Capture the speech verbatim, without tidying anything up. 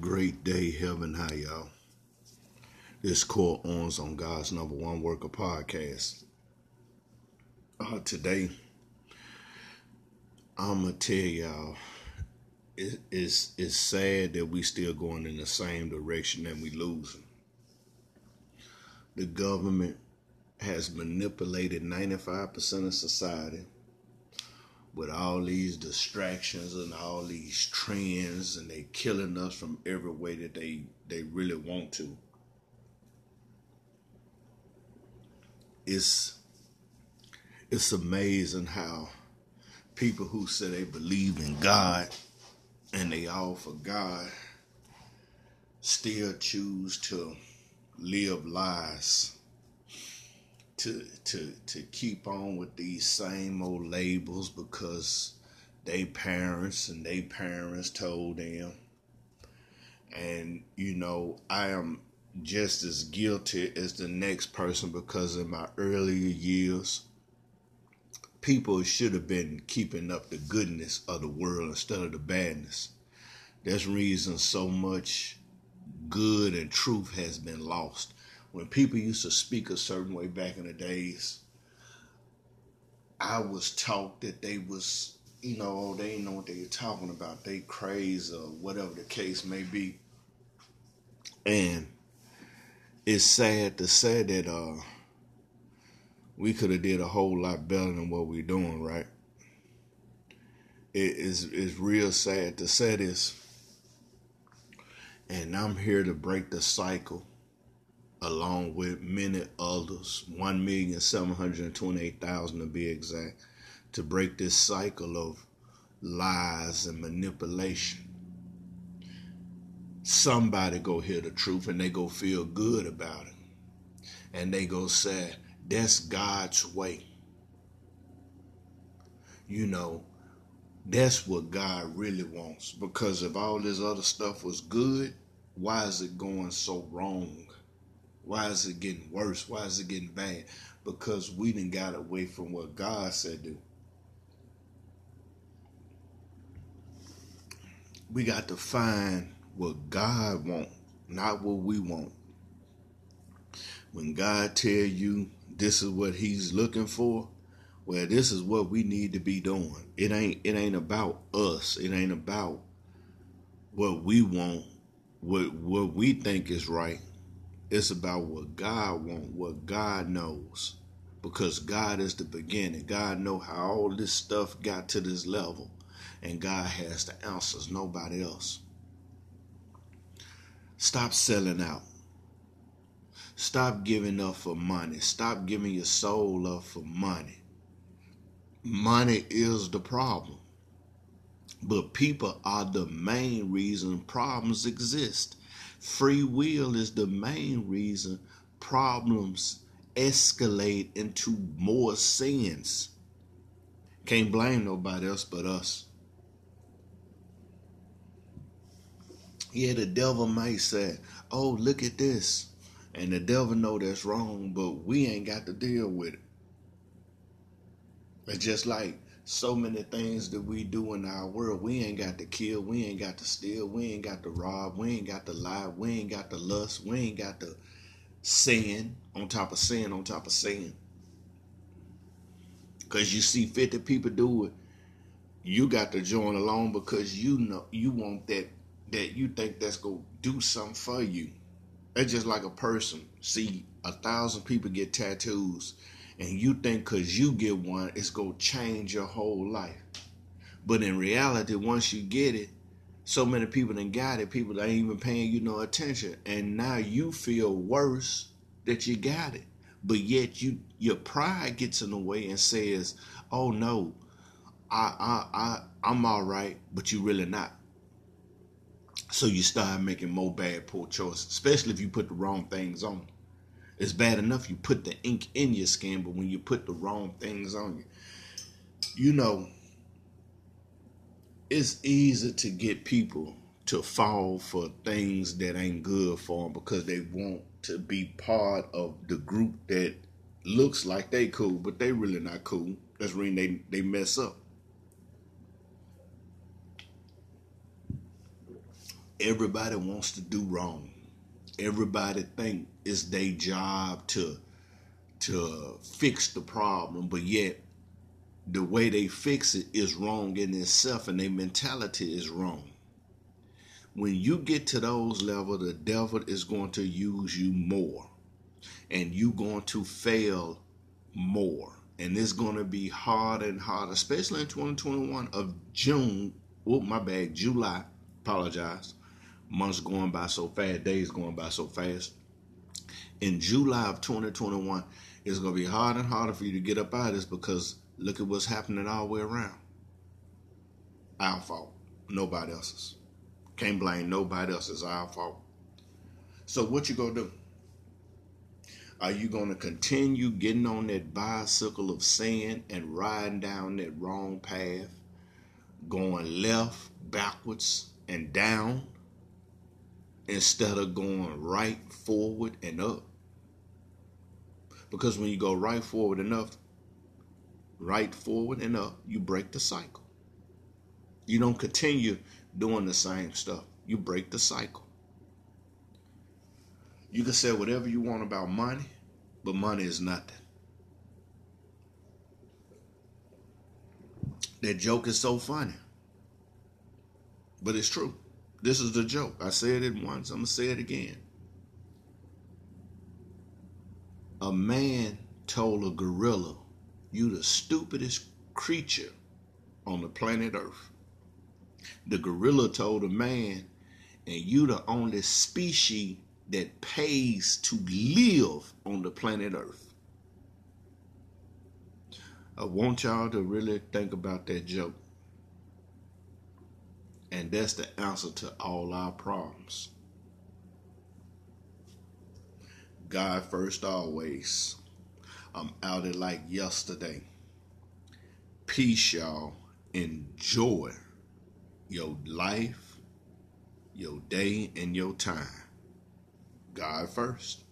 Great day, heaven high, y'all. This Cole Owens on God's Number One Worker Podcast. Uh, today, I'm going to tell y'all, it, it's, it's sad that we still going in the same direction that we losing. The government has manipulated ninety-five percent of society with all these distractions and all these trends, and they killing us from every way that they, they really want to. It's, it's amazing how people who say they believe in God and they all for God still choose to live lies. To, to to keep on with these same old labels because they parents and they parents told them. And, you know, I am just as guilty as the next person because in my earlier years, people should have been keeping up the goodness of the world instead of the badness. That's the reason so much good and truth has been lost. When people used to speak a certain way back in the days, I was taught that they was, you know, they didn't know what they were talking about. They crazy or whatever the case may be. And it's sad to say that uh, we could have did a whole lot better than what we're doing, right? It is it's real sad to say this. And I'm here to break the cycle, along with many others, one million seven hundred twenty-eight thousand to be exact, to break this cycle of lies and manipulation. Somebody go hear the truth and they go feel good about it. And they go say, that's God's way. You know, that's what God really wants. Because if all this other stuff was good, why is it going so wrong? Why is it getting worse? Why is it getting bad? Because we done got away from what God said do. We got to find what God wants, not what we want. When God tell you this is what he's looking for, well, this is what we need to be doing. It ain't, it ain't about us. It ain't about what we want, what, what we think is right. It's about what God wants, what God knows, because God is the beginning. God knows how all this stuff got to this level, and God has the answers, nobody else. Stop selling out. Stop giving up for money. Stop giving your soul up for money. Money is the problem, but people are the main reason problems exist. Free will is the main reason problems escalate into more sins. Can't blame nobody else but us. Yeah, the devil might say, oh, look at this. And the devil know that's wrong, but we ain't got to deal with it. It's just like so many things that we do in our world. We ain't got to kill, we ain't got to steal, we ain't got to rob, we ain't got to lie, we ain't got to lust, we ain't got to sin on top of sin on top of sin. Because you see fifty people do it, you got to join along because you know you want that, that you think that's going to do something for you. It's just like a person. See, a thousand people get tattoos, and you think because you get one, it's going to change your whole life. But in reality, once you get it, so many people done got it, people ain't even paying you no attention. And now you feel worse that you got it. But yet you your pride gets in the way and says, oh no, I, I, I, I'm all right, but you really not. So you start making more bad, poor choices, especially if you put the wrong things on. It's bad enough you put the ink in your skin, but when you put the wrong things on you, you know, it's easy to get people to fall for things that ain't good for them because they want to be part of the group that looks like they cool, but they really not cool. That's the reason they, they mess up. Everybody wants to do wrong. Everybody think it's their job to to fix the problem, but yet the way they fix it is wrong in itself, and their mentality is wrong. When you get to those levels, the devil is going to use you more, and you're going to fail more. And it's going to be harder and harder, especially in twenty twenty-one of June. Whoop, my bad, July. Apologize. Months going by so fast, days going by so fast. In July of twenty twenty-one, it's going to be harder and harder for you to get up out of this, because look at what's happening all the way around. Our fault. Nobody else's. Can't blame nobody else. It's our fault. So what you going to do? Are you going to continue getting on that bicycle of sin and riding down that wrong path, going left, backwards, and down, instead of going right, forward, and up? Because when you go right, forward, and up, right, forward, and up, you break the cycle. You don't continue doing the same stuff. You break the cycle. You can say whatever you want about money, but money is nothing. That joke is so funny, but it's true. This is the joke. I said it once, I'm going to say it again. A man told a gorilla, "You the stupidest creature on the planet Earth." The gorilla told a man, "And you the only species that pays to live on the planet Earth." I want y'all to really think about that joke. And that's the answer to all our problems. God first always. I'm out it like yesterday. Peace, y'all. Enjoy your life, your day, and your time. God first.